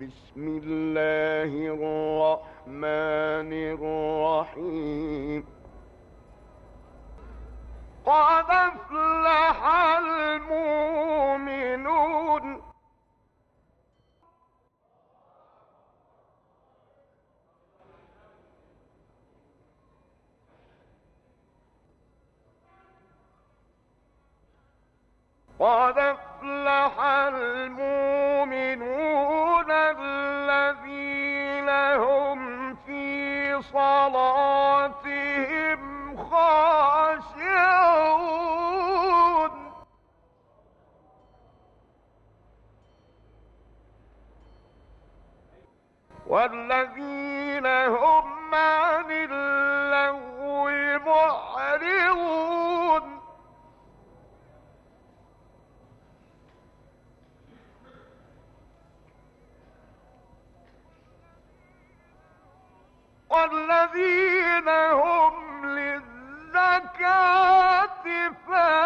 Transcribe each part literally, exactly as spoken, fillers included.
بسم الله الرحمن الرحيم قد أفلح المؤمنون قد أفلح المؤمنون الذين هم في صلاتهم خاشعون والذين هم عن اللغو معرضون والذين هم للزكاة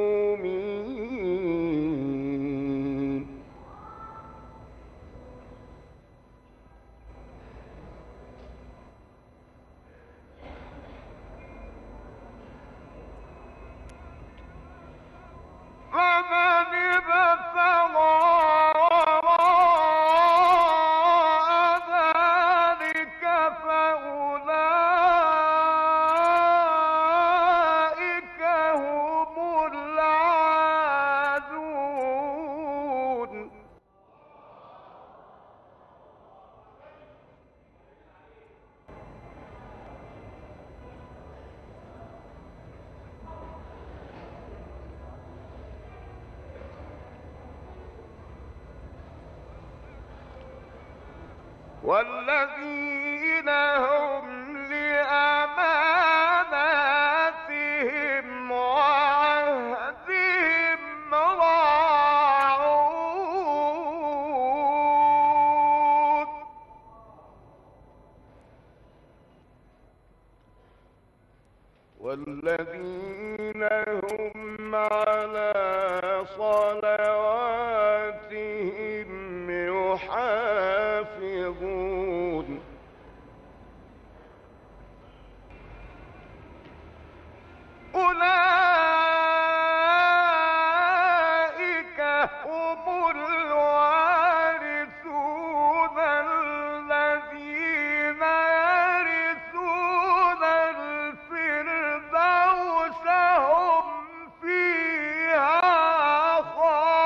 والذين هم لأماناتهم وعهدهم راعون والذين هم على صلواتهم يحافظون أولئك هم الوارثون الذين يرثون الفردوس هم فيها خالدون.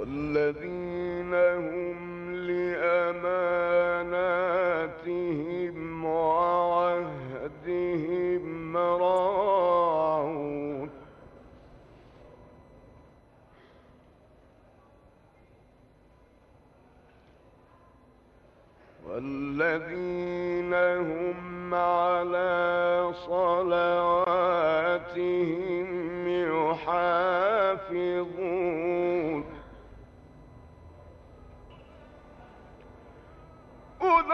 والذين هم لأماناتهم وعهدهم راعون والذين هم على صلواتهم يحافظون أولئك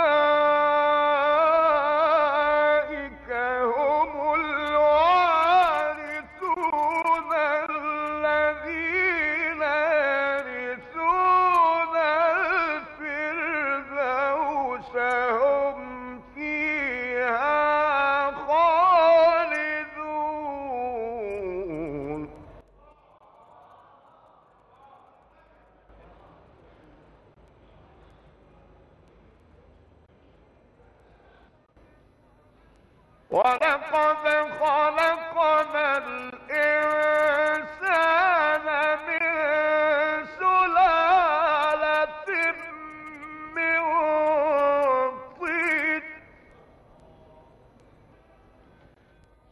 هم الوارثون الذين يرثون الفردوس هم فيها خالدون ولقد خلقنا الإنسان من سلالة من طين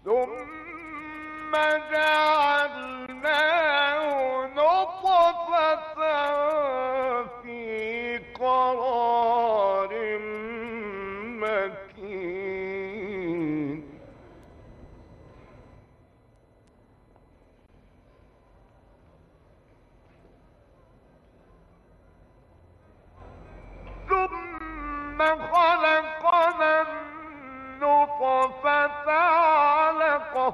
ثم جعلناه نطفة في قرار مكين ثم خلقنا النطفة علقة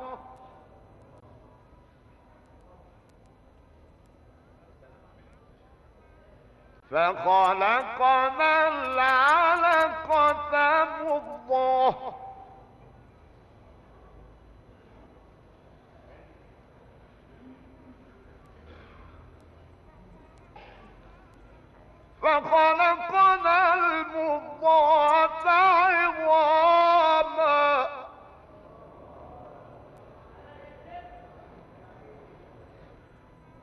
فخلقنا العلقة مضغة فخلقنا المضغة عظاما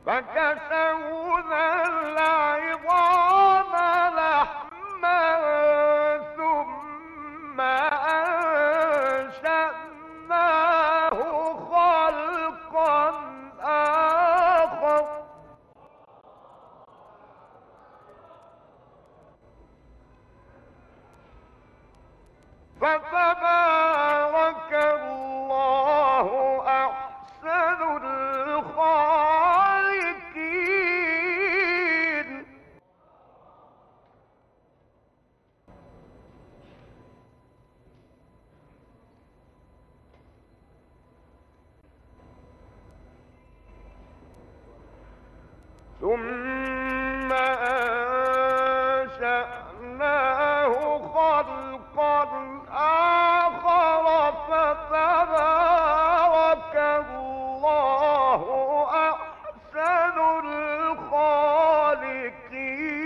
فكسونا العظام لحما ثم أنشأناه خلقا آخر فتبارك الله أحسن الخالقين ثم أنشأناه خلقا آخر فتبارك الله أحسن الخالقين